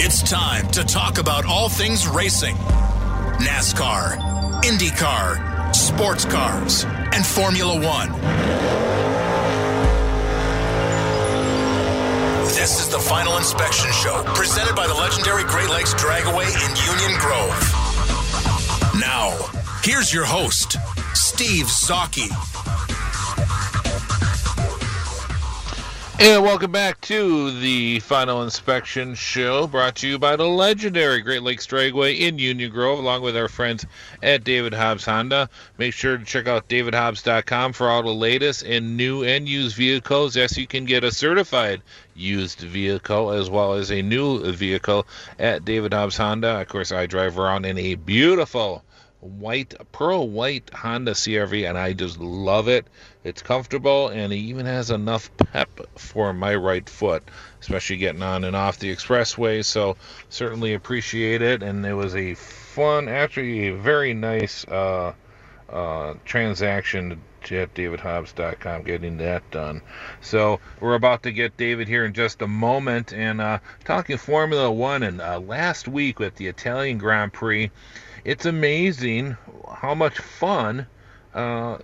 It's time to talk about all things racing. NASCAR, IndyCar, sports cars, and Formula One. This is the Final Inspection Show, presented by the legendary Great Lakes Dragway in Union Grove. Now, here's your host, Steve Zocchi. And welcome back to the Final Inspection Show, brought to you by the legendary Great Lakes Dragway in Union Grove, along with our friends at David Hobbs Honda. Make sure to check out DavidHobbs.com for all the latest in new and used vehicles. Yes, you can get a certified used vehicle as well as a new vehicle at David Hobbs Honda. Of course, I drive around in a beautiful white, pearl white Honda CRV, and I just love it. It's comfortable, and it even has enough pep for my right foot, especially getting on and off the expressway, so certainly appreciate it. And it was a fun, actually a very nice transaction at DavidHobbs.com, getting that done. So we're about to get David here in just a moment, and talking Formula One, and last week with the Italian Grand Prix, it's amazing how much fun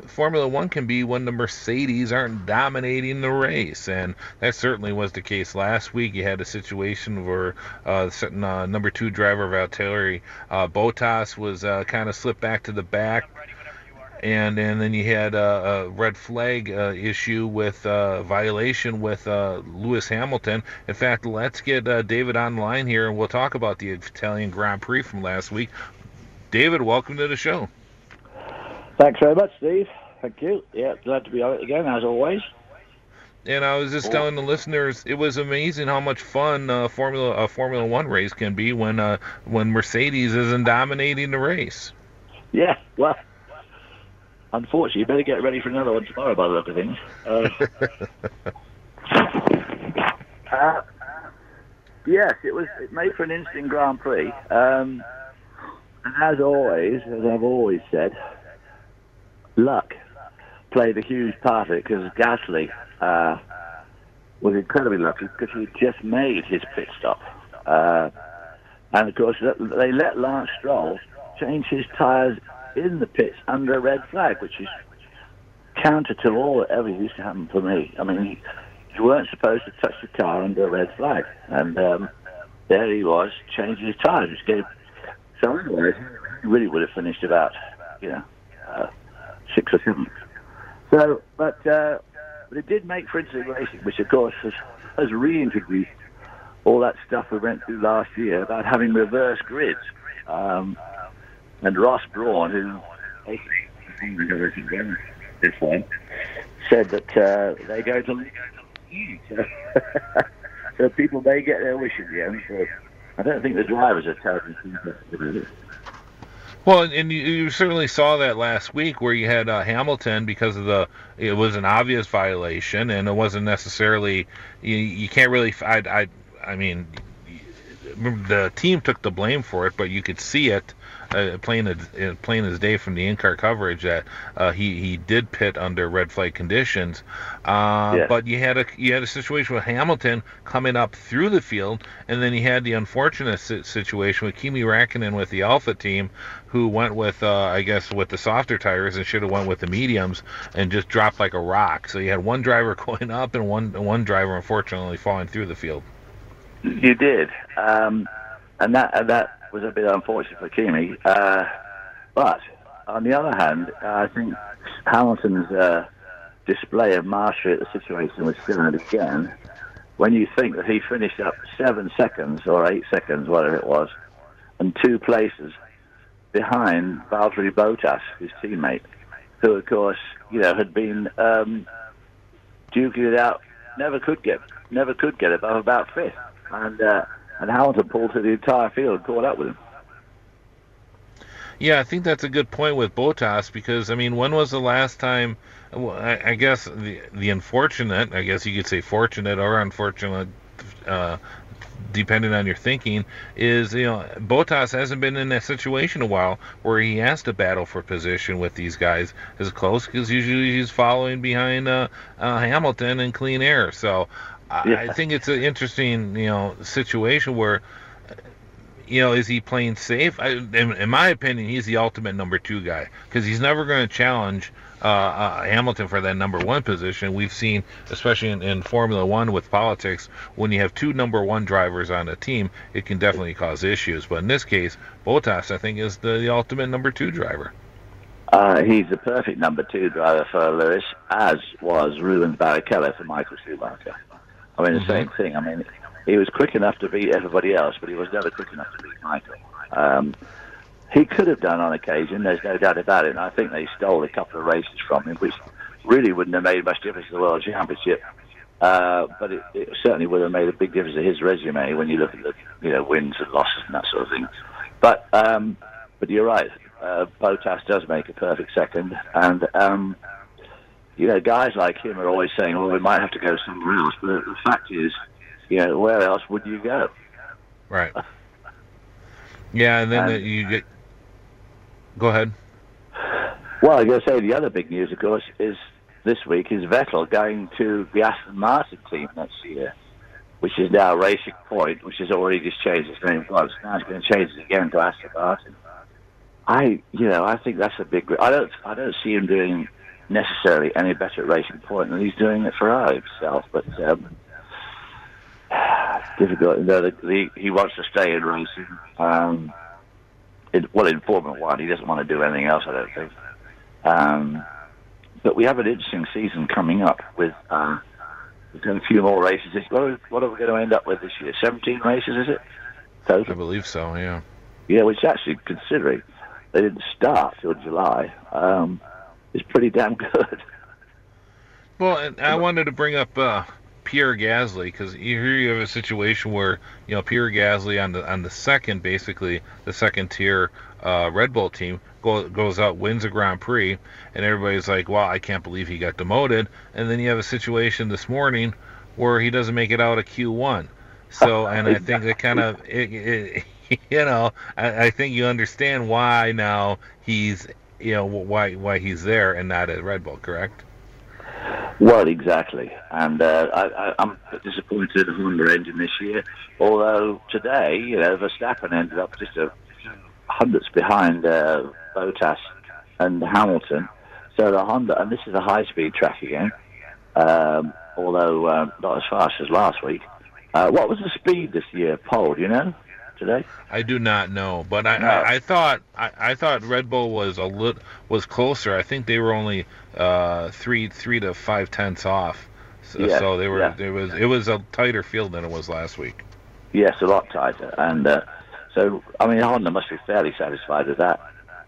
Formula One can be when the Mercedes aren't dominating the race, and that certainly was the case last week. You had a situation where number two driver Valtteri Bottas was kind of slipped back to the back, and then you had a red flag issue with violation with Lewis Hamilton. In fact, let's get David online here, and we'll talk about the Italian Grand Prix from last week. David, welcome to the show. Thanks very much, Steve. Thank you. Yeah, glad to be on it again, as always. And I was just telling the listeners, it was amazing how much fun Formula One race can be when Mercedes isn't dominating the race. Yeah, well, unfortunately, you better get ready for another one tomorrow, by the look of things. Yes, it was. It made for an interesting Grand Prix. As always, as I've always said, luck played a huge part of it, because Gasly was incredibly lucky because he just made his pit stop. And, of course, they let Lance Stroll change his tyres in the pits under a red flag, which is counter to all that ever used to happen for me. I mean, you weren't supposed to touch the car under a red flag. And there he was, changing his tyres, which gave... So anyway, he really would have finished about, 6 or 7. So, but it did make for interesting racing, which of course has reintroduced all that stuff we went through last year about having reverse grids. And Ross Brawn, who said that they go to so people may get their wish in the end. So, I don't think the drivers are terribly interested in it. Well, and you certainly saw that last week, where you had Hamilton, because of it was an obvious violation, and it wasn't necessarily you can't really. I mean, the team took the blame for it, but you could see it plain as day from the in-car coverage that he did pit under red flag conditions. Yeah. But you had a situation with Hamilton coming up through the field, and then you had the unfortunate situation with Kimi Räikkönen with the Alpha team, who went with with the softer tires and should have went with the mediums, and just dropped like a rock. So you had one driver going up and one driver unfortunately falling through the field. You did, and that was a bit unfortunate for Kimi. But on the other hand, I think Hamilton's display of mastery at the situation was similar again. When you think that he finished up 7 seconds or 8 seconds, whatever it was, and 2 places behind Valtteri Bottas, his teammate, who, of course, you know, had been duking it out, never could get above about fifth, and Hamilton pulled through the entire field and caught up with him. Yeah, I think that's a good point with Bottas because, I mean, when was the last time, well, I guess the unfortunate, I guess you could say fortunate or unfortunate, depending on your thinking, is, you know, Bottas hasn't been in that situation a while where he has to battle for position with these guys as close because usually he's following behind Hamilton in clean air. So yeah. I think it's an interesting, you know, situation where, you know, is he playing safe? In my opinion, he's the ultimate number 2 guy because he's never going to challenge Hamilton for that number 1 position. We've seen, especially in Formula 1 with politics, when you have 2 number 1 drivers on a team, it can definitely cause issues. But in this case, Bottas, I think, is the ultimate number 2 driver. He's the perfect number 2 driver for Lewis, as was Rubens Barrichello for Michael Schumacher. I mean, the same thing. I mean, he was quick enough to beat everybody else, but he was never quick enough to beat Michael. He could have done on occasion, there's no doubt about it, and I think they stole a couple of races from him, which really wouldn't have made much difference to the World Championship, but it certainly would have made a big difference to his resume when you look at the, you know, wins and losses and that sort of thing. But you're right, Bottas does make a perfect second, and you know, guys like him are always saying, well, we might have to go somewhere else, but the fact is, you know, where else would you go? Right. Yeah, and then you get... Go ahead. Well, I was going to say the other big news, of course, is this week is Vettel going to the Aston Martin team next year, which is now Racing Point, which has already just changed its name once. Now it's going to change it again to Aston Martin. I think that's a big... I don't see him doing necessarily any better at Racing Point than he's doing at Ferrari himself, but... it's difficult. No, he wants to stay in racing. In Formula 1, he doesn't want to do anything else, I don't think. But we have an interesting season coming up with a few more races. What are we going to end up with this year? 17 races, is it? Total? I believe so, yeah. Yeah, which actually, considering they didn't start till July, is pretty damn good. Well, and I wanted to bring up... Pierre Gasly, because here you have a situation where, you know, Pierre Gasly on the second, basically the second tier Red Bull team goes out, wins a Grand Prix, and everybody's like, wow, I can't believe he got demoted. And then you have a situation this morning where he doesn't make it out of Q1. So, and I think that kind of, you know, I think you understand why now he's, you know, why he's there and not at Red Bull, correct? Well, exactly, and I'm disappointed in the Honda engine this year, although today, you know, Verstappen ended up just a hundredths behind Bottas and Hamilton, so the Honda, and this is a high-speed track again, although not as fast as last week. What was the speed this year, Paul, do you know? Today? I do not know, but I thought Red Bull was was closer. I think they were only 3 to 5 tenths off, so, yeah, so they were. Yeah. It was a tighter field than it was last week. Yes, a lot tighter, and so I mean Honda must be fairly satisfied with that.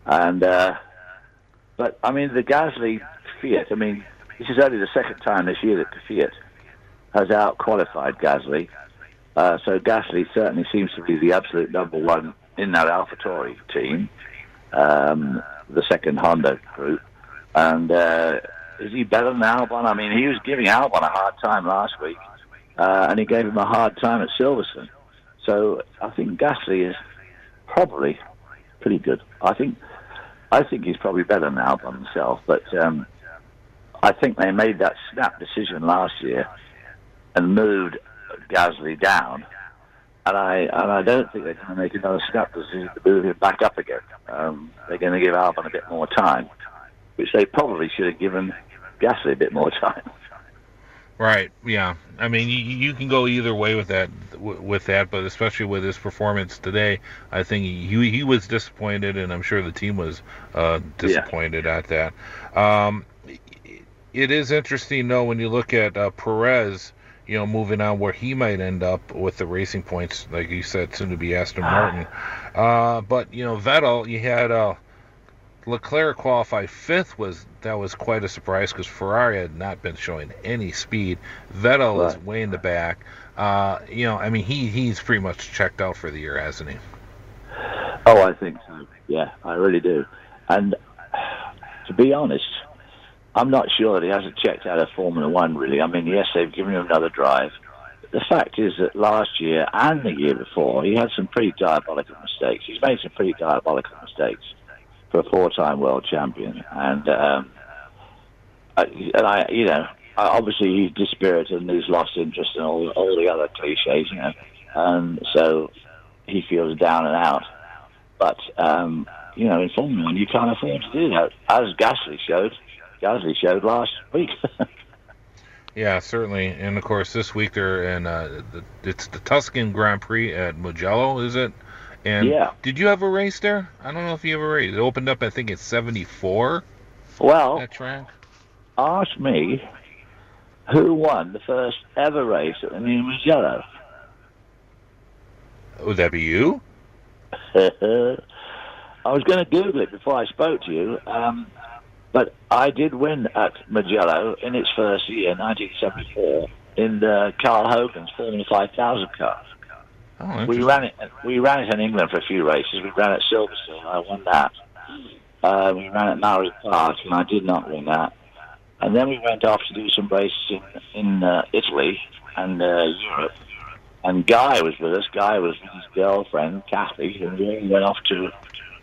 And but I mean the Gasly Fiat. I mean this is only the second time this year that the Fiat has out qualified Gasly. So Gasly certainly seems to be the absolute number 1 in that AlphaTauri team, the second Honda group. And is he better than Albon? I mean, he was giving Albon a hard time last week, and he gave him a hard time at Silverstone. So I think Gasly is probably pretty good. I think he's probably better than Albon himself, but I think they made that snap decision last year and moved Gasly down, and I don't think they're going to make another snap decision to move him back up again. They're going to give Albon a bit more time, which they probably should have given Gasly a bit more time. Right, yeah. I mean, you can go either way with that, but especially with his performance today, I think he was disappointed, and I'm sure the team was disappointed at that. It is interesting, though, when you look at Perez, you know, moving on where he might end up with the racing points, like you said, soon to be Aston Martin. But, you know, Vettel, you had Leclerc qualified fifth. That was quite a surprise because Ferrari had not been showing any speed. Vettel is way in the back. You know, I mean, he's pretty much checked out for the year, hasn't he? Oh, I think so. Yeah, I really do. And to be honest, I'm not sure that he hasn't checked out of Formula One, really. I mean, yes, they've given him another drive. The fact is that last year and the year before, he had some pretty diabolical mistakes. He's made some pretty diabolical mistakes for a four-time world champion. And, obviously he's dispirited and he's lost interest in all the other cliches, you know. And so he feels down and out. But, you know, in Formula One, you can't afford to do that, as Gasly showed last week. Yeah, certainly. And, of course, this week they're in it's the Tuscan Grand Prix at Mugello, is it? And did you have a race there? I don't know if you have a race. It opened up, I think, at 74. Well, that track. Ask me who won the first ever race at the New Mugello. Would that be you? I was going to Google it before I spoke to you. But I did win at Mugello in its first year, 1974, in Carl Hogan's Formula 5000 car. Oh, we ran it in England for a few races. We ran at Silverstone. I won that. We ran at Mowry Park, and I did not win that. And then we went off to do some races in Italy and Europe. And Guy was with us. Guy was with his girlfriend, Kathy, and we all went off to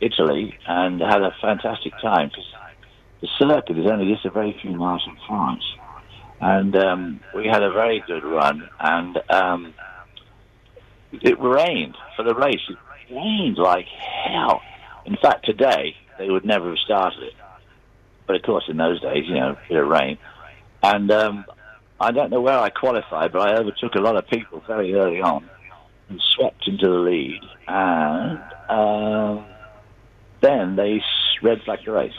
Italy and had a fantastic time. The circuit is only just a very few miles from France, and we had a very good run. And it rained for the race. It rained like hell. In fact, today they would never have started it. But of course, in those days, you know, a bit of rain. And I don't know where I qualified, but I overtook a lot of people very early on and swept into the lead. And then they red flagged the race.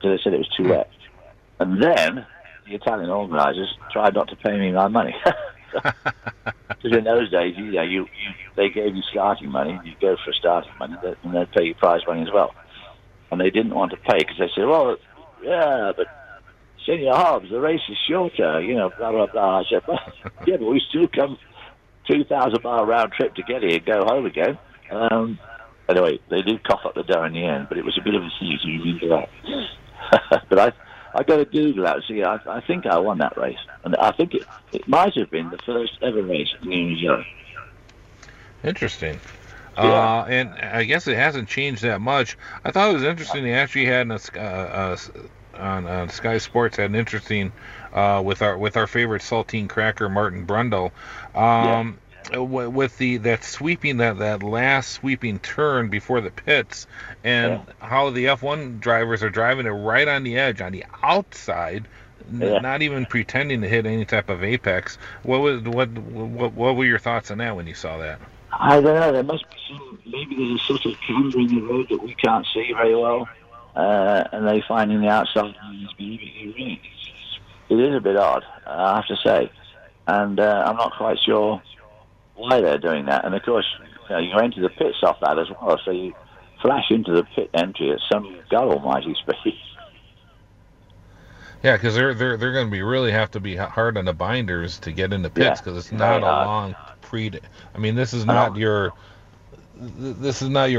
Because they said it was too wet. And then the Italian organisers tried not to pay me my money. Because in those days, you know, they gave you starting money, and you'd go for starting money, and they'd pay you prize money as well. And they didn't want to pay, because they said, well, yeah, but Senior Hobbs, the race is shorter, you know, blah, blah, blah. I said, well, yeah, but we still come 2,000-mile round trip to get here and go home again. Anyway, they did cough up the dough in the end, but it was a bit of a thing to remember that. But I go to Google that and see. I think I won that race, and I think it might have been the first ever race in New Zealand. Interesting, yeah. And I guess it hasn't changed that much. I thought it was interesting. They actually had on Sky Sports had an interesting with our favorite saltine cracker Martin Brundle. With that last sweeping turn before the pits, and how the F1 drivers are driving it right on the edge, on the outside, not even pretending to hit any type of apex. What were your thoughts on that when you saw that? I don't know. There must be there's a sort of camber in the road that we can't see very well, and they find in the outside. It is a bit odd, I have to say, and I'm not quite sure why they're doing that. And of course, you enter the pits off that as well, so you flash into the pit entry at some God Almighty speed. Yeah, because they're going to have to be hard on the binders to get in the pits, because it's not a long pre. I mean, this is not your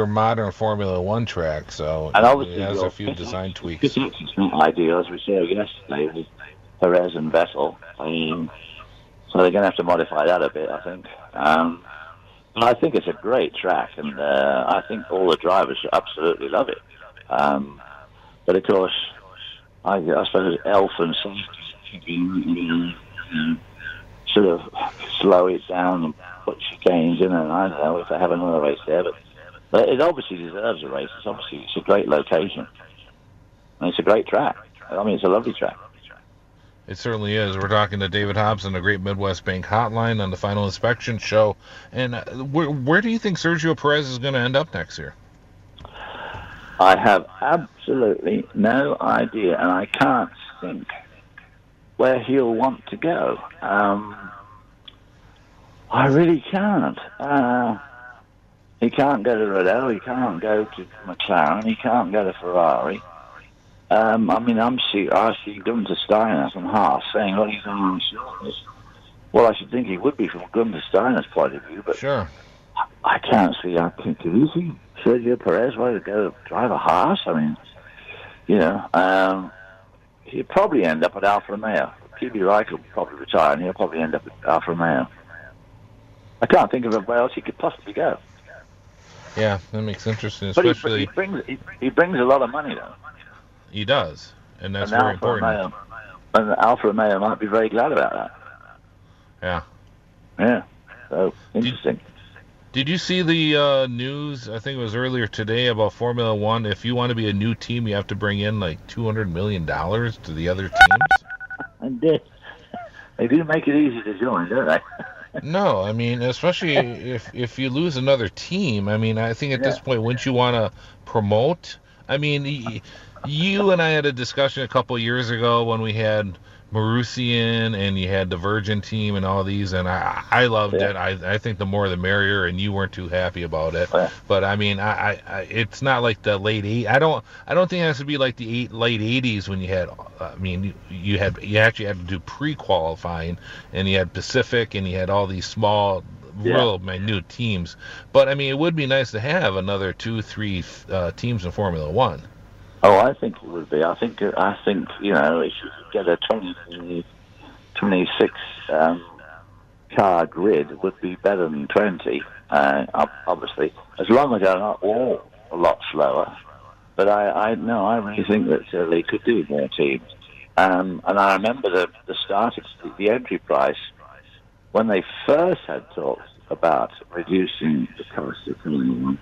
modern Formula One track, so and obviously it has a few design tweaks. It's not ideal, as we said yesterday with Perez and Vettel. So they're going to have to modify that a bit, I think. But I think it's a great track, and I think all the drivers absolutely love it. But of course, I suppose Elf and some sort of slow it down and put chicanes in, and I don't know if they have another race there. But it obviously deserves a race. It's a great location, and it's a great track. I mean, it's a lovely track. It certainly is. We're talking to David Hobbs on the Great Midwest Bank Hotline on the Final Inspection Show. And where do you think Sergio Perez is going to end up next year? I have absolutely no idea, and I can't think where he'll want to go. I really can't. He can't go to Renault. He can't go to McLaren. He can't go to Ferrari. I see Gunther Steiner from Haas saying, "Oh, he's on insurance." Well, I should think he would be from Gunther Steiner's point of view, but sure. I can't see how confusing Sergio Perez why to go drive a Haas. I mean, you know, he'd probably end up at Alfa Romeo. QB Reich will probably retire, and he'll probably end up at Alfa Romeo. I can't think of where else he could possibly go. Yeah, that makes interesting. Especially he brings a lot of money though. He does, and that's very important. And Alfa Romeo might be very glad about that. Yeah. So interesting. Did you see the news? I think it was earlier today about Formula One. If you want to be a new team, you have to bring in like $200 million to the other teams. I did. They do make it easy to join, don't they? No, I mean, especially if you lose another team. I mean, I think at this point, wouldn't you want to promote? I mean, you and I had a discussion a couple of years ago when we had Marusian and you had the Virgin team and all these, and I loved it. I think the more the merrier, and you weren't too happy about it. Yeah. But I mean, I it's not like the late 80s. I don't think it has to be like the late 80s when you had. I mean, you actually had to do pre-qualifying, and you had Pacific, and you had all these small, real minute teams. But I mean, it would be nice to have another 2-3 teams in Formula One. Oh, I think it would be. I think you know, if you get a 26 car grid, it would be better than 20. Obviously, as long as they're not all a lot slower. But I really think that they could do more teams. And I remember the start of the entry price when they first had talks about reducing the cost of Formula One.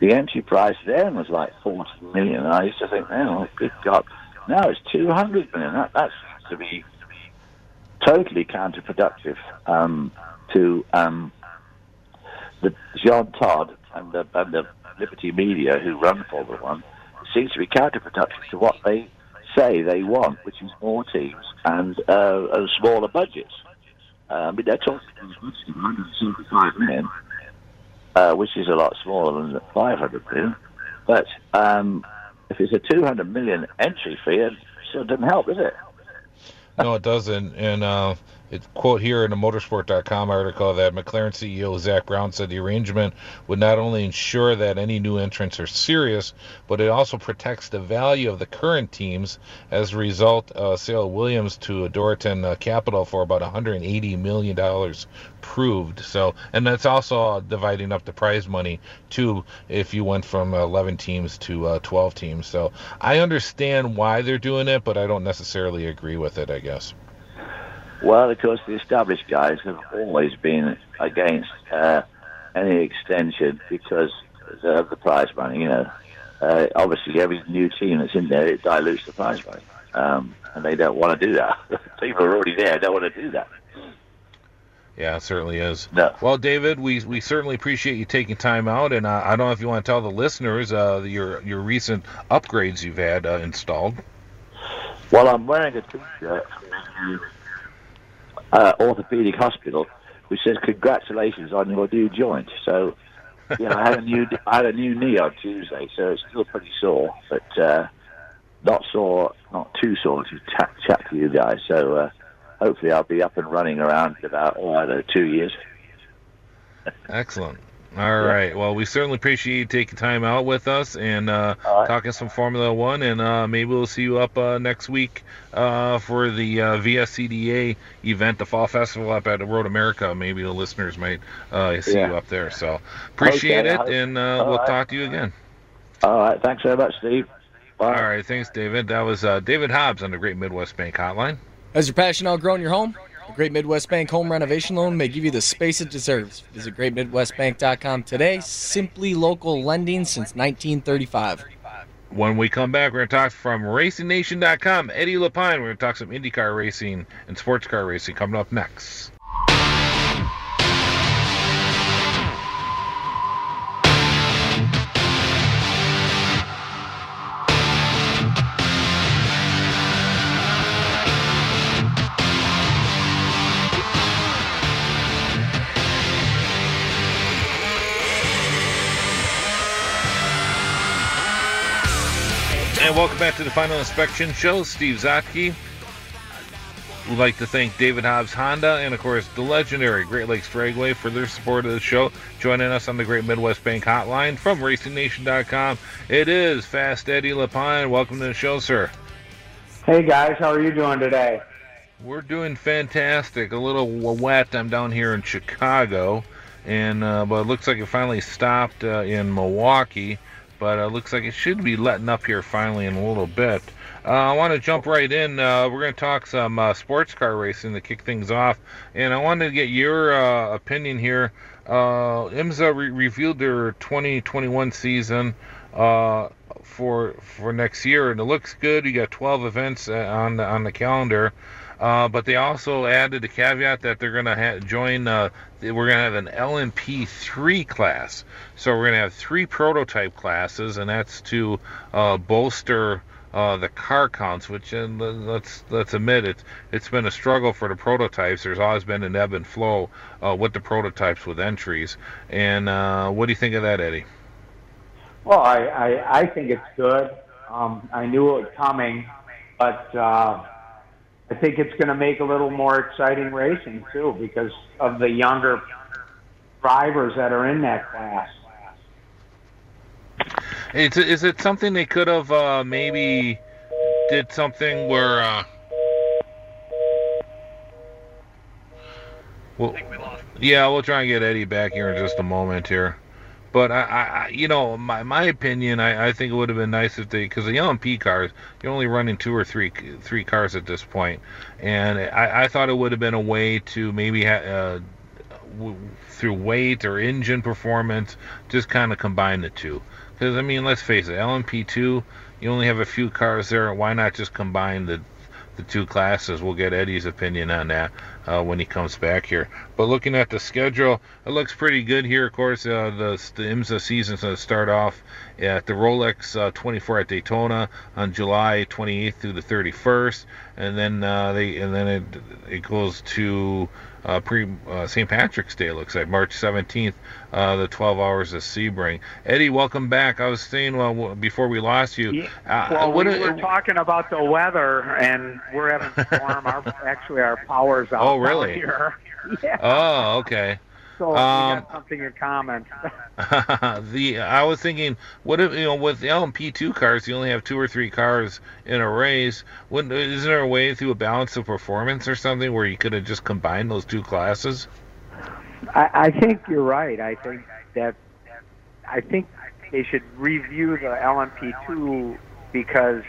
The entry price then was like $40 million. And I used to think, oh, good God. Now it's $200 million. That seems to be totally counterproductive to the Jean Todd and the Liberty Media who run Formula One. It seems to be counterproductive to what they say they want, which is more teams and smaller budgets. I mean, they're talking $175 million. Which is a lot smaller than the $500 million. But if it's a $200 million entry fee, it sure doesn't help, does it? No, it doesn't. And it's quote here in a motorsport.com article that McLaren CEO Zach Brown said the arrangement would not only ensure that any new entrants are serious, but it also protects the value of the current teams. As a result, sale of Williams to Dorton Capital for about $180 million proved. So, and that's also dividing up the prize money, too, if you went from 11 teams to 12 teams. So I understand why they're doing it, but I don't necessarily agree with it, I guess. Well, of course, the established guys have always been against any extension because of the prize money. You know, obviously, every new team that's in there, it dilutes the prize money, and they don't want to do that. People are already there; don't want to do that. Yeah, it certainly is. No. Well, David, we certainly appreciate you taking time out, and I don't know if you want to tell the listeners your recent upgrades you've had installed. Well, I'm wearing a T-shirt. Orthopedic hospital, which says congratulations on your new joint. So, you know, I had a new knee on Tuesday, so it's still pretty sore, but not too sore to chat to you guys. So hopefully I'll be up and running around in about 2 years. Excellent. All right. Well, we certainly appreciate you taking time out with us and talking some Formula One, and maybe we'll see you up next week for the VSCDA event, the Fall Festival up at Road America. Maybe the listeners might see you up there. So appreciate it, and we'll talk to you again. All right. Thanks so much, Steve. Bye. All right. Thanks, David. That was David Hobbs on the Great Midwest Bank Hotline. Has your passion outgrown your home? The Great Midwest Bank Home Renovation Loan may give you the space it deserves. Visit GreatMidwestBank.com today. Simply local lending since 1935. When we come back, we're going to talk from RacingNation.com, Eddie Lapine. We're going to talk some IndyCar racing and sports car racing coming up next. And welcome back to the Final Inspection Show. Steve Zotke. We'd like to thank David Hobbs Honda and, of course, the legendary Great Lakes Dragway for their support of the show. Joining us on the Great Midwest Bank Hotline from RacingNation.com, it is Fast Eddie Lapine. Welcome to the show, sir. Hey, guys. How are you doing today? We're doing fantastic. A little wet. I'm down here in Chicago, and but it looks like it finally stopped in Milwaukee. But it looks like it should be letting up here finally in a little bit. I want to jump right in. We're going to talk some sports car racing to kick things off. And I wanted to get your opinion here. IMSA revealed their 2021 season for next year. And it looks good. You got 12 events on the calendar. But they also added a caveat that they're going to join. We're going to have an LMP3 class, so we're going to have three prototype classes, and that's to bolster the car counts. Which, and let's admit, it's been a struggle for the prototypes. There's always been an ebb and flow with the prototypes with entries. And what do you think of that, Eddie? Well, I think it's good. I knew it was coming, but. I think it's going to make a little more exciting racing, too, because of the younger drivers that are in that class. Is it something they could have maybe did something where... well, I think we lost. Yeah, we'll try and get Eddie back here in just a moment here. But, I you know, my opinion, I think it would have been nice if they, because the LMP cars, you're only running two or three cars at this point. And I thought it would have been a way to maybe, through weight or engine performance, just kind of combine the two. Because, I mean, let's face it, LMP2, you only have a few cars there. Why not just combine the two classes? We'll get Eddie's opinion on that when he comes back here. But looking at the schedule, it looks pretty good here. Of course, the IMSA season's going to start off at the Rolex 24 at Daytona on July 28th through the 31st, and then it goes to St. Patrick's Day. Looks like March 17th, the 12 hours of Sebring. Eddie, welcome back. I was saying before we lost you. We're talking about the weather, and we're having storm. Our power's out. Oh, really? Here. Yeah. Oh, okay. So we got something in common. I was thinking, what if, you know, with the LMP2 cars, you only have two or three cars in a race. Isn't there a way through a balance of performance or something where you could have just combined those two classes? I think you're right. I think they should review the LMP2 because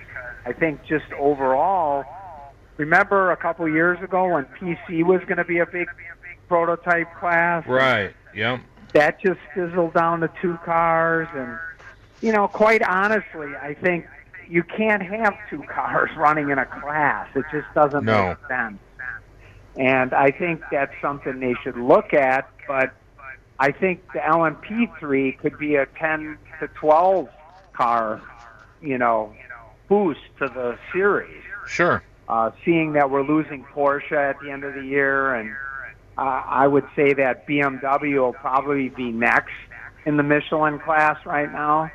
I think just overall, remember a couple years ago when PC was going to be a big prototype class? Right, yep. That just fizzled down to two cars. And, you know, quite honestly, I think you can't have two cars running in a class. It just doesn't make sense. And I think that's something they should look at. But I think the LMP3 could be a 10 to 12 car, you know, boost to the series. Sure. Seeing that we're losing Porsche at the end of the year, and I would say that BMW will probably be next in the Michelin class right now.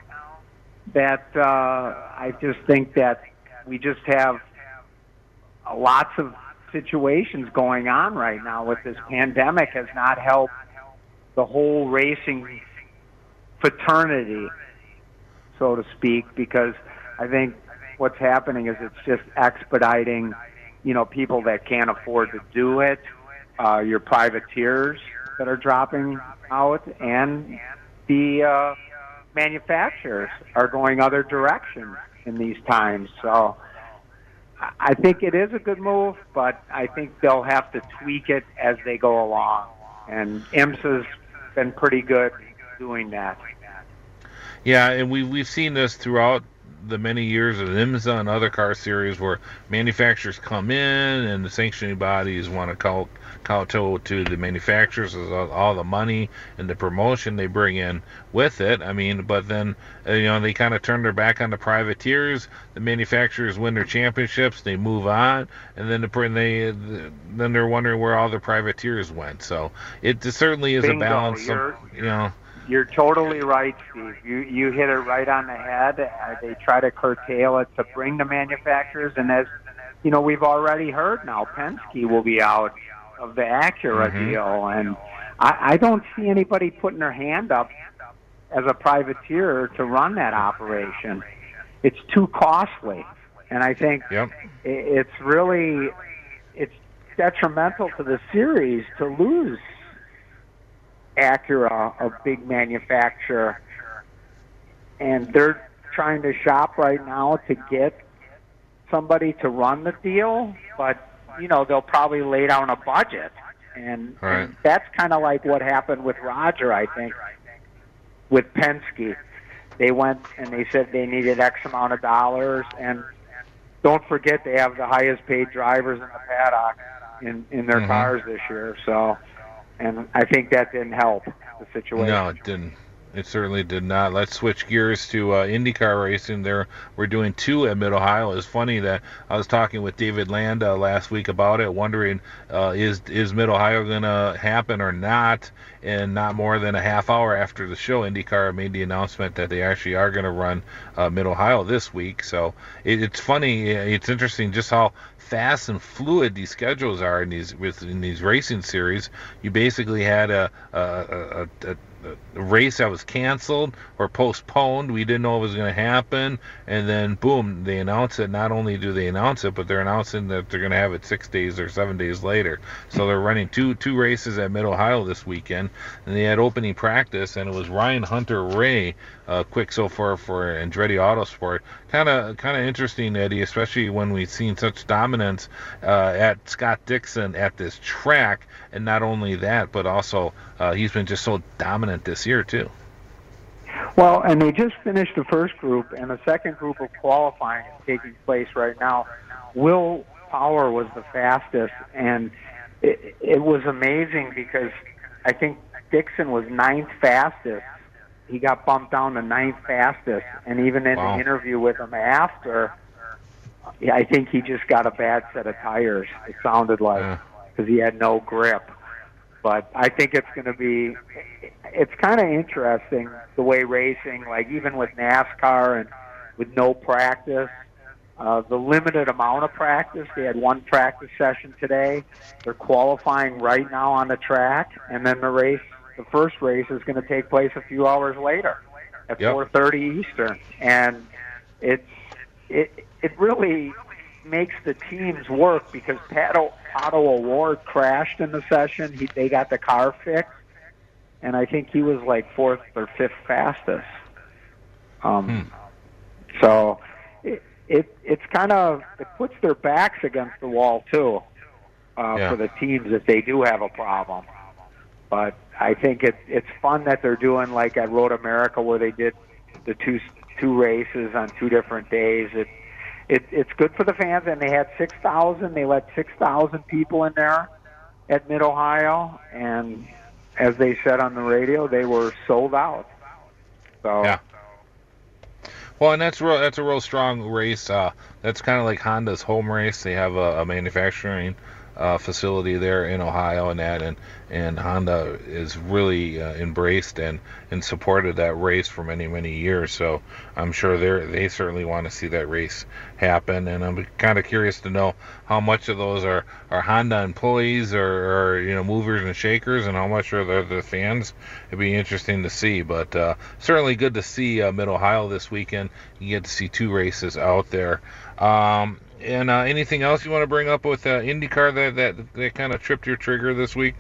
That I just think that we just have lots of situations going on right now with this pandemic has not helped the whole racing fraternity, so to speak, because I think what's happening is it's just expediting, you know, people that can't afford to do it, your privateers that are dropping out, and the manufacturers are going other directions in these times. So I think it is a good move, but I think they'll have to tweak it as they go along. And IMSA's been pretty good doing that. Yeah, and we've seen this throughout the many years of IMSA and other car series where manufacturers come in and the sanctioning bodies want to kowtow to the manufacturers all the money and the promotion they bring in with it. I mean, but then, you know, they kind of turn their back on the privateers. The manufacturers win their championships, they move on, and then then they're wondering where all the privateers went. So it certainly is a balance. You're totally right, Steve. You hit it right on the head. They try to curtail it to bring the manufacturers, and as you know, we've already heard now, Penske will be out of the Acura deal, and I don't see anybody putting their hand up as a privateer to run that operation. It's too costly, and I think it's detrimental to the series to lose Acura, a big manufacturer, and they're trying to shop right now to get somebody to run the deal, but, you know, they'll probably lay down a budget, and that's kind of like what happened with Roger, I think, with Penske. They went and they said they needed X amount of dollars, and don't forget they have the highest paid drivers in the paddock in their cars this year, so... And I think that didn't help the situation. No, it didn't. It certainly did not. Let's switch gears to IndyCar racing. There, we're doing two at Mid-Ohio. It's funny that I was talking with David Landa last week about it, wondering is Mid-Ohio going to happen or not? And not more than a half hour after the show, IndyCar made the announcement that they actually are going to run Mid-Ohio this week. So it's funny. It's interesting just how fast and fluid these schedules are in these racing series. You basically had a race that was canceled or postponed. We didn't know it was going to happen, and then boom, they announce it. Not only do they announce it, but they're announcing that they're going to have it 6 days or 7 days later. So they're running two races at Mid-Ohio this weekend, and they had opening practice, and it was Ryan Hunter-Reay, quick so far for Andretti Autosport. Kind of interesting, Eddie, especially when we've seen such dominance at Scott Dixon at this track, and not only that, but also he's been just so dominant this year too. Well, and they just finished the first group, and the second group of qualifying is taking place right now. Will Power was the fastest, and it was amazing because I think Dixon was ninth fastest. He got bumped down to ninth fastest, and even in the interview with him after, I think he just got a bad set of tires, it sounded like, because he had no grip. But I think it's going to be – it's kind of interesting the way racing, like even with NASCAR and with no practice, the limited amount of practice. They had one practice session today. They're qualifying right now on the track, and then the race, the first race is going to take place a few hours later at 4:30 Eastern. And it really makes the teams work because Pato O'Ward crashed in the session. They got the car fixed, and I think he was like fourth or fifth fastest. So it's kind of, it puts their backs against the wall too for the teams if they do have a problem. But I think it's fun that they're doing like at Road America where they did the two races on two different days. It's good for the fans, and they had 6,000. They let 6,000 people in there at Mid-Ohio, and as they said on the radio, they were sold out. So. Yeah. Well, and that's a real strong race. That's kind of like Honda's home race. They have a manufacturing facility there in Ohio, and Honda is really embraced and supported that race for many years. So I'm sure they certainly want to see that race happen, and I'm kind of curious to know how much of those are Honda employees or you know, movers and shakers, and how much are the fans. It'd be interesting to see, but certainly good to see Mid-Ohio this weekend. You get to see two races out there. And anything else you want to bring up with IndyCar that kind of tripped your trigger this week?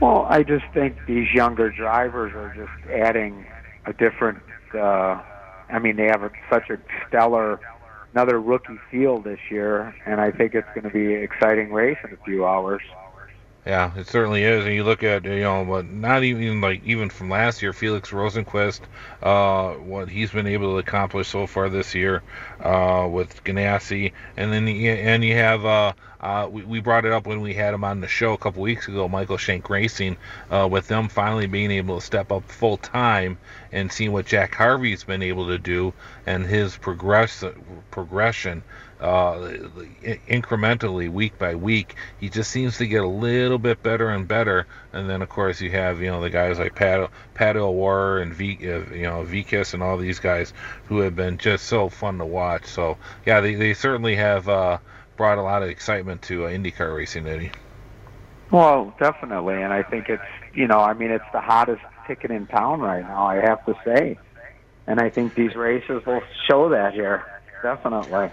Well, I just think these younger drivers are just adding a different they have such a stellar, another rookie field this year, and I think it's going to be an exciting race in a few hours. Yeah, it certainly is. And you look at, but not even even from last year, Felix Rosenquist, what he's been able to accomplish so far this year with Ganassi. And then you have, we brought it up when we had him on the show a couple weeks ago, Michael Shank Racing, with them finally being able to step up full time and seeing what Jack Harvey's been able to do and his progression. Incrementally, week by week, he just seems to get a little bit better and better. And then, of course, you have the guys like Pat O'War and Vikas and all these guys who have been just so fun to watch. So yeah, they certainly have brought a lot of excitement to IndyCar racing, Eddie. Well, definitely, and I think it's it's the hottest ticket in town right now, I have to say, and I think these races will show that here, definitely.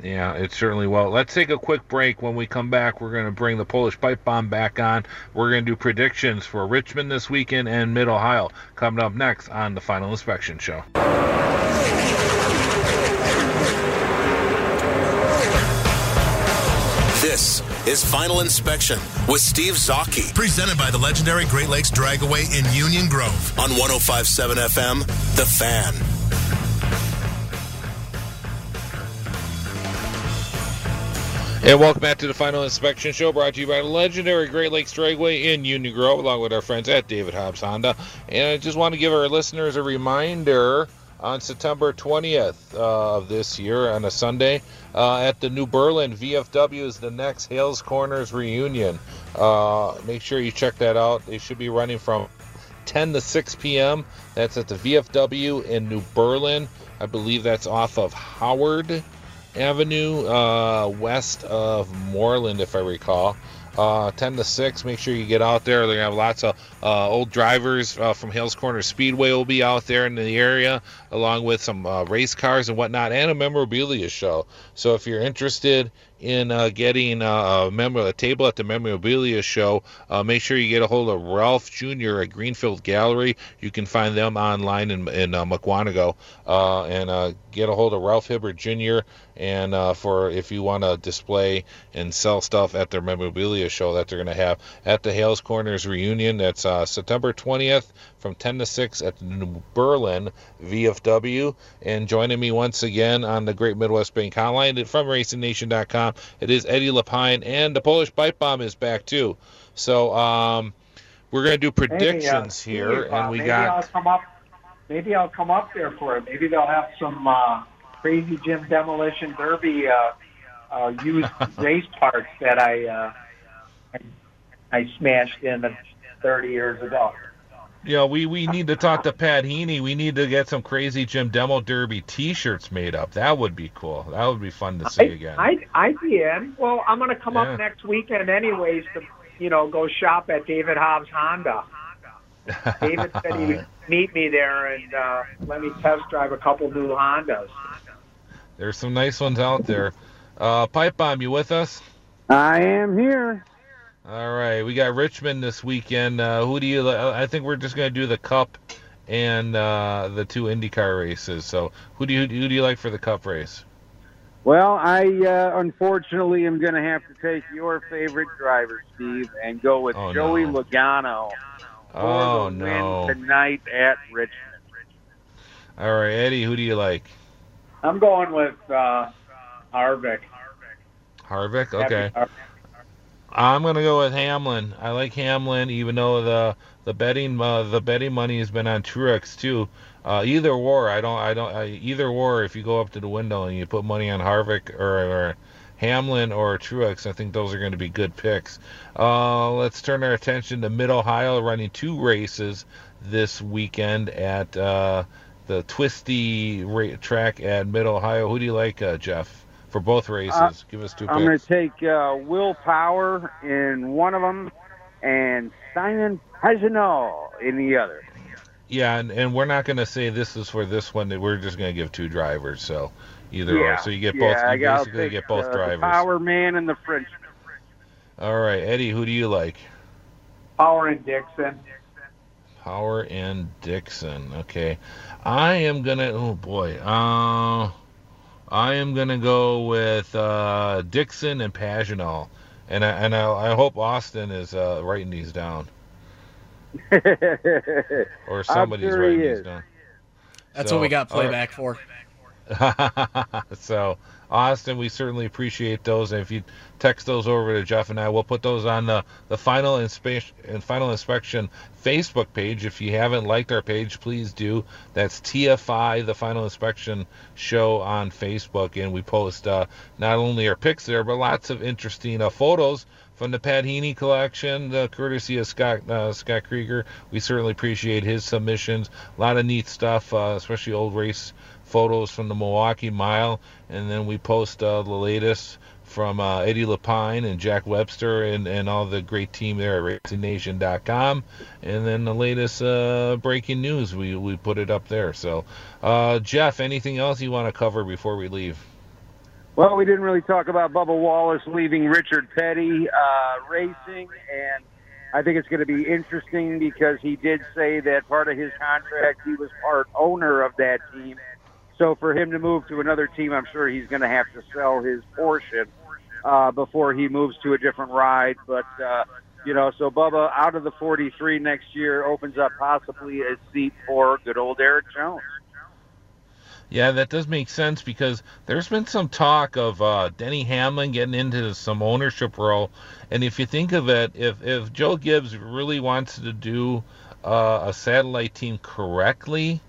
Yeah, it certainly will. Let's take a quick break. When we come back, we're going to bring the Polish Pipe Bomb back on. We're going to do predictions for Richmond this weekend and Mid-Ohio coming up next on the Final Inspection Show. This is Final Inspection with Steve Zocchi, presented by the legendary Great Lakes Dragway in Union Grove on 105.7 FM, The Fan. And welcome back to the Final Inspection Show, brought to you by the legendary Great Lakes Dragway in Union Grove, along with our friends at David Hobbs Honda. And I just want to give our listeners a reminder on September 20th of this year, on a Sunday, at the New Berlin VFW is the next Hales Corners reunion. Make sure you check that out. They should be running from 10 to 6 p.m. That's at the VFW in New Berlin. I believe that's off of Howard Avenue, west of Moreland, if I recall. 10 to 6, make sure you get out there. They're going to have lots of old drivers from Hales Corners Speedway will be out there in the area, along with some race cars and whatnot, and a memorabilia show. So if you're interested in getting a table at the memorabilia show, make sure you get a hold of Ralph Jr. at Greenfield Gallery. You can find them online in McWanago, and get a hold of Ralph Hibbert Jr. and for if you want to display and sell stuff at their memorabilia show that they're going to have at the Hales Corners reunion. That's September 20th from 10 to 6 at the New Berlin VFW. And joining me once again on the Great Midwest Bank Hotline from RacingNation.com, it is Eddie Lapine, and the Polish Pipe Bomb is back too. So we're going to do predictions here, and we got. Maybe I'll come up there for it. Maybe they'll have some Crazy Jim Demolition Derby used race parts that I smashed in 30 years ago. Yeah, we need to talk to Pat Heaney. We need to get some Crazy Jim Demo Derby T-shirts made up. That would be cool. That would be fun to see again. I'd be in. Well, I'm going to come up next weekend anyways to, go shop at David Hobbs Honda. David said he would meet me there and let me test drive a couple new Hondas. There's some nice ones out there. Pipe Bomb, you with us? I am here. All right, we got Richmond this weekend. Who do you? I think we're just going to do the Cup and the two IndyCar races. So, who do you like for the Cup race? Well, I unfortunately am going to have to take your favorite driver, Steve, and go with Joey Logano for the win tonight at Richmond. All right, Eddie, who do you like? I'm going with Harvick. Harvick, okay. I'm going to go with Hamlin. I like Hamlin, even though the betting money has been on Truex too. Either or, if you go up to the window and you put money on Harvick or Hamlin or Truex, I think those are going to be good picks. Let's turn our attention to Mid-Ohio, running two races this weekend at the twisty track at Mid-Ohio. Who do you like, Jeff? For both races, give us two picks. I'm going to take Will Power in one of them and Simon Pagenaud in the other. Yeah, and we're not going to say this is for this one. We're just going to give two drivers, so either or. So you get both. You basically get both drivers. The Power man and the Frenchman. All right, Eddie, who do you like? Power and Dixon. Power and Dixon. Okay, I am going to. Oh boy. I am going to go with Dixon and Pagenaud And I hope Austin is writing these down. Or somebody's sure writing these down. That's what we got playback for. So, Austin, we certainly appreciate those. And if you text those over to Jeff and I, we'll put those on the Final Inspection Facebook page. If you haven't liked our page, please do. That's TFI, the Final Inspection Show on Facebook. And we post not only our pics there, but lots of interesting photos from the Pat Heaney collection, courtesy of Scott Krieger. We certainly appreciate his submissions. A lot of neat stuff, especially old race photos from the Milwaukee Mile, and then we post the latest from Eddie Lapine and Jack Webster and all the great team there at RacingNation.com, and then the latest breaking news, we put it up there. So, Jeff, anything else you want to cover before we leave? Well, we didn't really talk about Bubba Wallace leaving Richard Petty Racing, and I think it's going to be interesting because he did say that part of his contract, he was part owner of that team. So for him to move to another team, I'm sure he's going to have to sell his portion before he moves to a different ride. But, so Bubba out of the 43 next year opens up possibly a seat for good old Eric Jones. Yeah, that does make sense because there's been some talk of Denny Hamlin getting into some ownership role. And if you think of it, if Joe Gibbs really wants to do a satellite team correctly,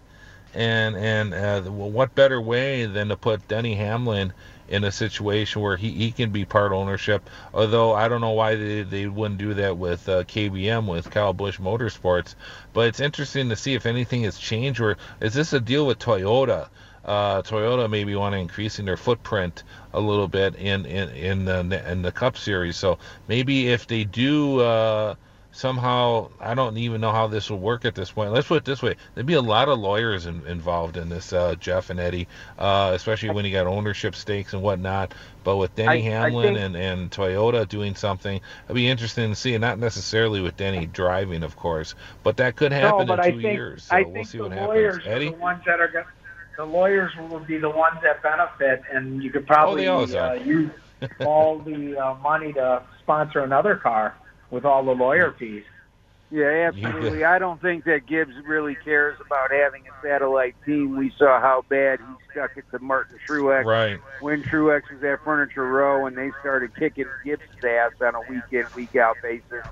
and what better way than to put Denny Hamlin in a situation where he can be part ownership, although I don't know why they wouldn't do that with KBM, with Kyle Busch Motorsports. But it's interesting to see if anything has changed, or is this a deal with Toyota? Toyota maybe want to increase their footprint a little bit in the Cup Series. So maybe if they do... somehow, I don't even know how this will work at this point. Let's put it this way. There'd be a lot of lawyers involved in this, Jeff and Eddie, especially when you got ownership stakes and whatnot. But with Denny Hamlin and Toyota doing something, it'd be interesting to see. And not necessarily with Denny driving, of course, but that could happen in two years. So we'll see what happens. Eddie? The lawyers will be the ones that benefit, and you could probably use all the money to sponsor another car. With all the lawyer fees. Yeah, absolutely. I don't think that Gibbs really cares about having a satellite team. We saw how bad he stuck it to Martin Truex when Truex was at Furniture Row and they started kicking Gibbs' ass on a week-in, week-out basis.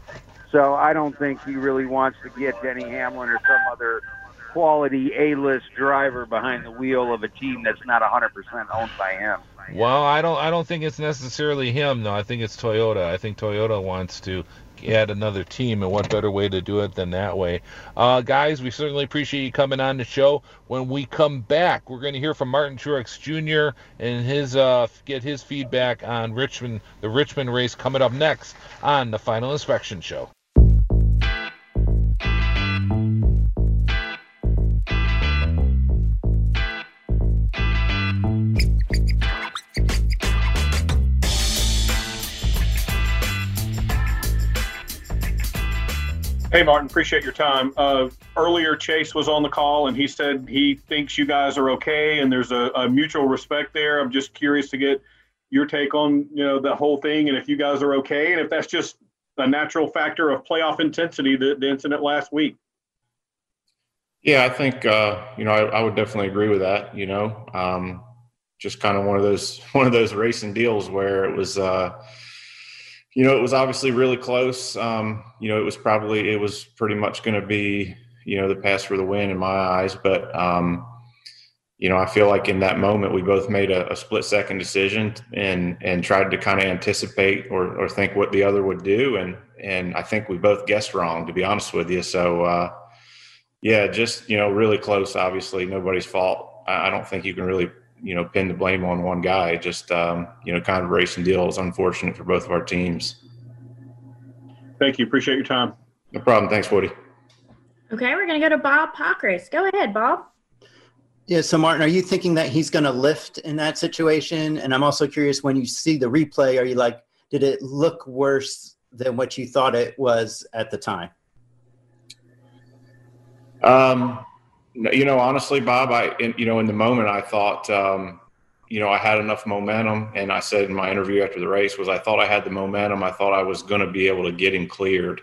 So I don't think he really wants to get Denny Hamlin or some other quality A-list driver behind the wheel of a team that's not 100% owned by him. Well, I don't think it's necessarily him, though. I think it's Toyota. I think Toyota wants to add another team, and what better way to do it than that way. Guys, we certainly appreciate you coming on the show. When we come back, we're going to hear from Martin Truex Jr. and get his feedback on the Richmond race coming up next on the Final Inspection Show. Hey, Martin, appreciate your time. Earlier, Chase was on the call, and he said he thinks you guys are okay, and there's a mutual respect there. I'm just curious to get your take on, the whole thing, and if you guys are okay, and if that's just a natural factor of playoff intensity, the incident last week. Yeah, I think, I would definitely agree with that, just kind of one of those racing deals where it was it was obviously really close. It was pretty much going to be, the pass for the win in my eyes. But, I feel like in that moment we both made a split-second decision and tried to kind of anticipate or think what the other would do. And I think we both guessed wrong, to be honest with you. So, really close, obviously. Nobody's fault. I don't think you can really – pin the blame on one guy. Just, kind of racing deal is unfortunate for both of our teams. Thank you. Appreciate your time. No problem. Thanks, Woody. Okay, we're going to go to Bob Pockris. Go ahead, Bob. Yeah, so Martin, are you thinking that he's going to lift in that situation? And I'm also curious, when you see the replay, are you like, did it look worse than what you thought it was at the time? Honestly, Bob, in the moment I thought, you know, I had enough momentum. And I said in my interview after the race was, I thought I had the momentum. I thought I was going to be able to get him cleared.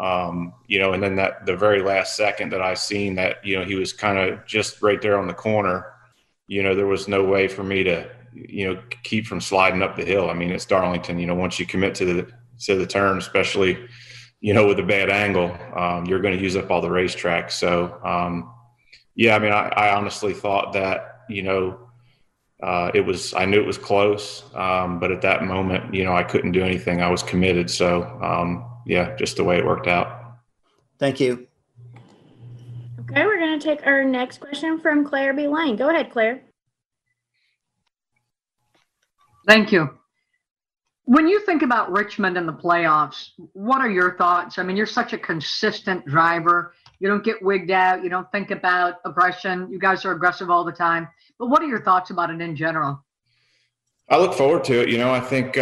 You know, and then that the very last second that I seen that, you know, he was kind of just right there on the corner, you know, there was no way for me to, you know, keep from sliding up the hill. I mean, it's Darlington, you know, once you commit to the turn, especially, you know, with a bad angle, you're going to use up all the racetrack. So, yeah, I mean, I honestly thought that, you know, I knew it was close. But at that moment, you know, I couldn't do anything. I was committed. So, yeah, just the way it worked out. Thank you. Okay. We're going to take our next question from Claire B. Lane. Go ahead, Claire. Thank you. When you think about Richmond and the playoffs, what are your thoughts? I mean, you're such a consistent driver. You don't get wigged out. You don't think about aggression. You guys are aggressive all the time. But what are your thoughts about it in general? I look forward to it. You know, I think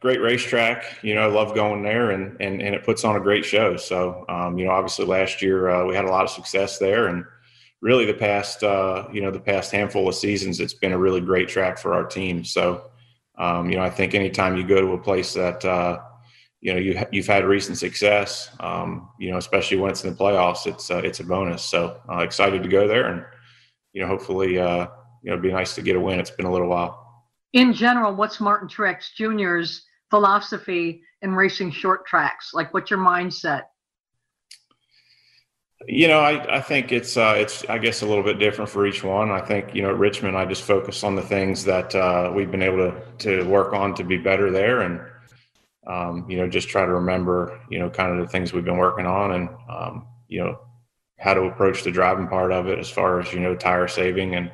great racetrack. You know, I love going there, and it puts on a great show. So, you know, obviously last year we had a lot of success there, and really the past, you know, the past handful of seasons, it's been a really great track for our team. So, you know, I think anytime you go to a place that, you know, you've had recent success, you know, especially when it's in the playoffs, it's a bonus. So excited to go there and, you know, hopefully, you know, it'd be nice to get a win. It's been a little while. In general, what's Martin Truex Jr.'s philosophy in racing short tracks? Like, what's your mindset? You know, I think it's I guess a little bit different for each one. I think, you know, at Richmond, I just focus on the things that we've been able to work on to be better there, and you know, just try to remember, you know, kind of the things we've been working on, and you know, how to approach the driving part of it as far as, you know, tire saving and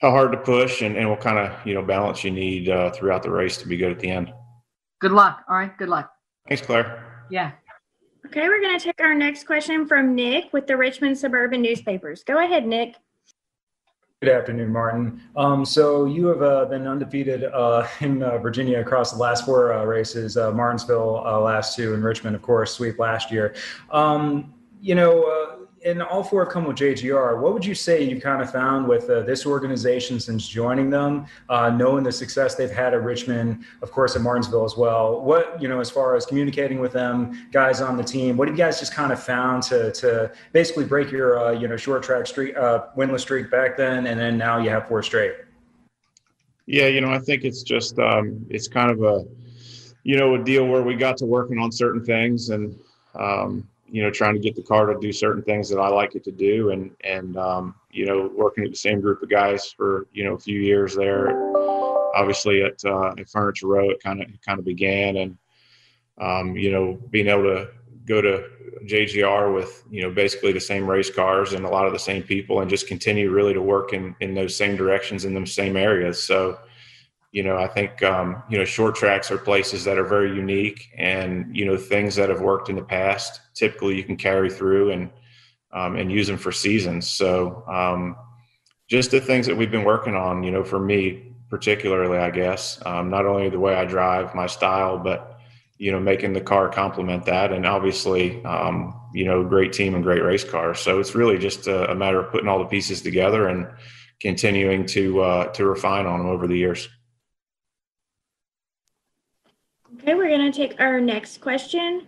how hard to push and what kind of, you know, balance you need throughout the race to be good at the end. Good luck. All right. Good luck. Thanks, Claire. Yeah. Okay, we're going to take our next question from Nick with the Richmond Suburban Newspapers. Go ahead, Nick. Good afternoon, Martin. So you have been undefeated in Virginia across the last four races, Martinsville last two, and Richmond, of course, sweep last year. You know, and all four have come with JGR. What would you say you've kind of found with this organization since joining them, knowing the success they've had at Richmond, of course, at Martinsville as well? What, you know, as far as communicating with them, guys on the team, what have you guys just kind of found to basically break your, you know, short track streak, winless streak back then, and then now you have four straight? Yeah, you know, I think it's just, it's kind of a, you know, a deal where we got to working on certain things and, you know, trying to get the car to do certain things that I like it to do. And you know, working with the same group of guys for, you know, a few years there, obviously at Furniture Row, it kind of began. And, you know, being able to go to JGR with, you know, basically the same race cars and a lot of the same people, and just continue really to work in those same directions in those same areas. So, you know, I think, you know, short tracks are places that are very unique, and, you know, things that have worked in the past, typically you can carry through and use them for seasons. So just the things that we've been working on, you know, for me particularly, I guess, not only the way I drive, my style, but, you know, making the car complement that. And obviously, you know, great team and great race cars. So it's really just a matter of putting all the pieces together and continuing to refine on them over the years. Okay, we're going to take our next question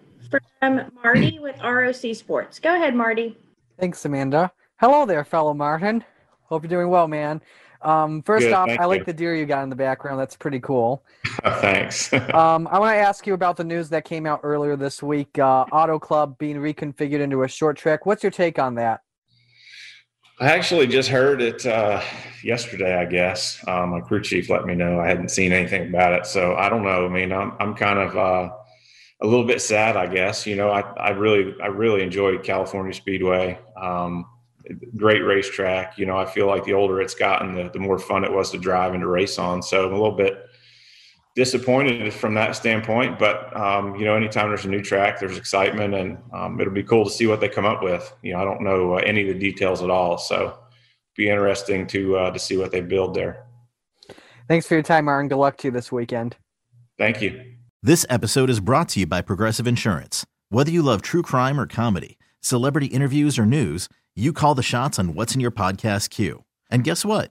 from Marty with ROC Sports. Go ahead, Marty. Thanks, Amanda. Hello there, fellow Martin. Hope you're doing well, man. First off, I like the deer you got in the background. That's pretty cool. Thanks. I want to ask you about the news that came out earlier this week, Auto Club being reconfigured into a short track. What's your take on that? I actually just heard it yesterday, I guess. My crew chief let me know. I hadn't seen anything about it, so I don't know. I mean, I'm kind of a little bit sad, I guess. You know, I really enjoyed California Speedway. Great racetrack. You know, I feel like the older it's gotten, the more fun it was to drive and to race on. So I'm a little bit disappointed from that standpoint, but you know, anytime there's a new track, there's excitement, and it'll be cool to see what they come up with. You know, I don't know any of the details at all, so be interesting to see what they build there. Thanks for your time, Aaron. Good luck to you this weekend. Thank you. This episode is brought to you by Progressive Insurance. Whether you love true crime or comedy, celebrity interviews or news, you call the shots on what's in your podcast queue. And guess what?